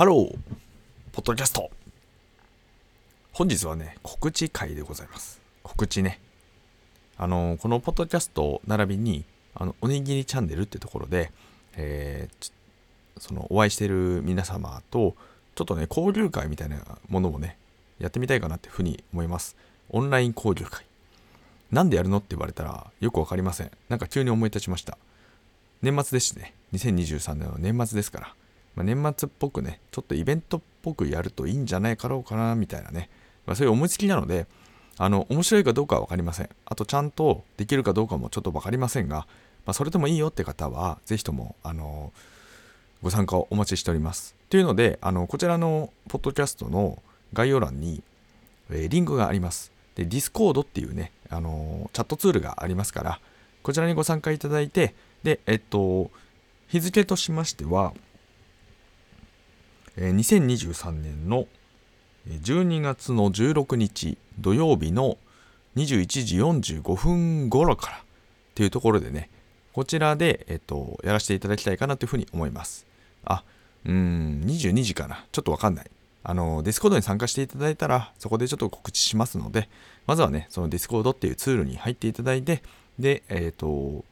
ハローポッドキャスト、本日はね、告知会でございます。告知ね、このポッドキャスト並びにおにぎりチャンネルってところで、そのお会いしてる皆様とちょっとね、交流会みたいなものもね、やってみたいかなっていうふうに思います。オンライン交流会なんでやるのって言われたらよくわかりません。なんか急に思い立ちました。年末ですしね、2023年の年末ですから、年末っぽくね、ちょっとイベントっぽくやるといいんじゃないかろうかなみたいなね、そういう思いつきなので、面白いかどうかはわかりません。あとちゃんとできるかどうかもちょっとわかりませんが、それでもいいよって方はぜひともご参加をお待ちしております。というので、こちらのポッドキャストの概要欄に、リンクがあります。で、Discord っていうね、チャットツールがありますから、こちらにご参加いただいて、で、日付としましては、2023年の12月の16日土曜日の21時45分頃からっていうところでね、こちらで、やらせていただきたいかなというふうに思います。22時かな。ちょっとわかんない。ディスコードに参加していただいたら、そこでちょっと告知しますので、まずはね、そのディスコードっていうツールに入っていただいて、で、そ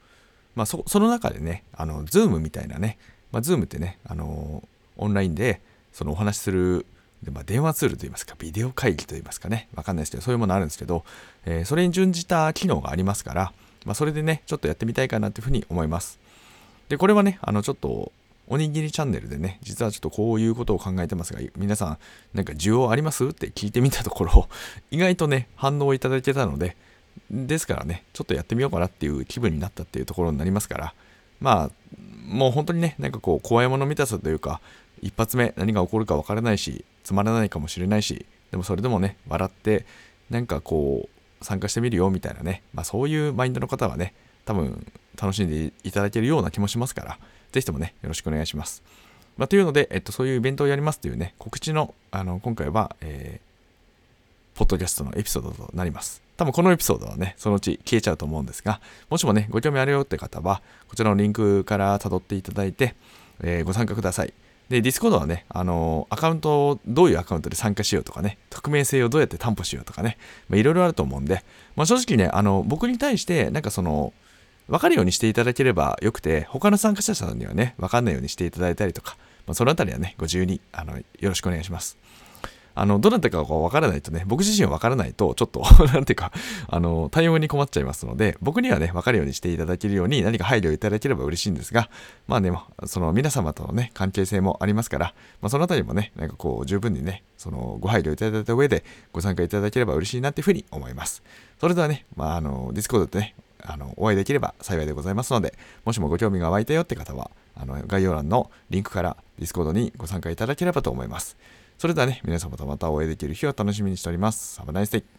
の中でね、ズームみたいなね、ズームってね、オンラインで、そのお話しする、電話ツールといいますか、ビデオ会議といいますかね、わかんないですけど、そういうものあるんですけど、それに準じた機能がありますから、それでね、ちょっとやってみたいかなというふうに思います。で、これはね、ちょっと、おにぎりチャンネルでね、実はちょっとこういうことを考えてますが、皆さん、なんか需要ありますって聞いてみたところ、意外とね、反応をいただいてたので、ですからね、ちょっとやってみようかなっていう気分になったっていうところになりますから、もう本当にね、なんかこう、怖いもの見たさというか、一発目、何が起こるか分からないし、つまらないかもしれないし、でもそれでもね、笑って、なんかこう、参加してみるよみたいなね、そういうマインドの方はね、多分楽しんでいただけるような気もしますから、ぜひともね、よろしくお願いします。というので、そういうイベントをやりますというね、告知の、今回は、ポッドキャストのエピソードとなります。多分このエピソードはね、そのうち消えちゃうと思うんですが、もしもね、ご興味あるよって方は、こちらのリンクから辿っていただいて、ご参加ください。で、Discord はね、アカウントをどういうアカウントで参加しようとかね、匿名性をどうやって担保しようとかね、いろいろあると思うんで、正直ね、僕に対して、なんかその、分かるようにしていただければよくて、他の参加者さんにはね、分かんないようにしていただいたりとか、そのあたりはね、ご自由に、よろしくお願いします。どなたかが分からないとね、僕自身は分からないと、ちょっと、なんていうか、対応に困っちゃいますので、僕にはね、分かるようにしていただけるように、何か配慮いただければ嬉しいんですが、でも、その皆様とのね、関係性もありますから、そのあたりもね、なんかこう、十分にね、その、ご配慮いただいた上で、ご参加いただければ嬉しいなっていうふうに思います。それではね、ディスコードでね、お会いできれば幸いでございますので、もしもご興味が湧いたよって方は、概要欄のリンクからディスコードにご参加いただければと思います。それではね、皆様とまたお会いできる日を楽しみにしております。Have a nice day!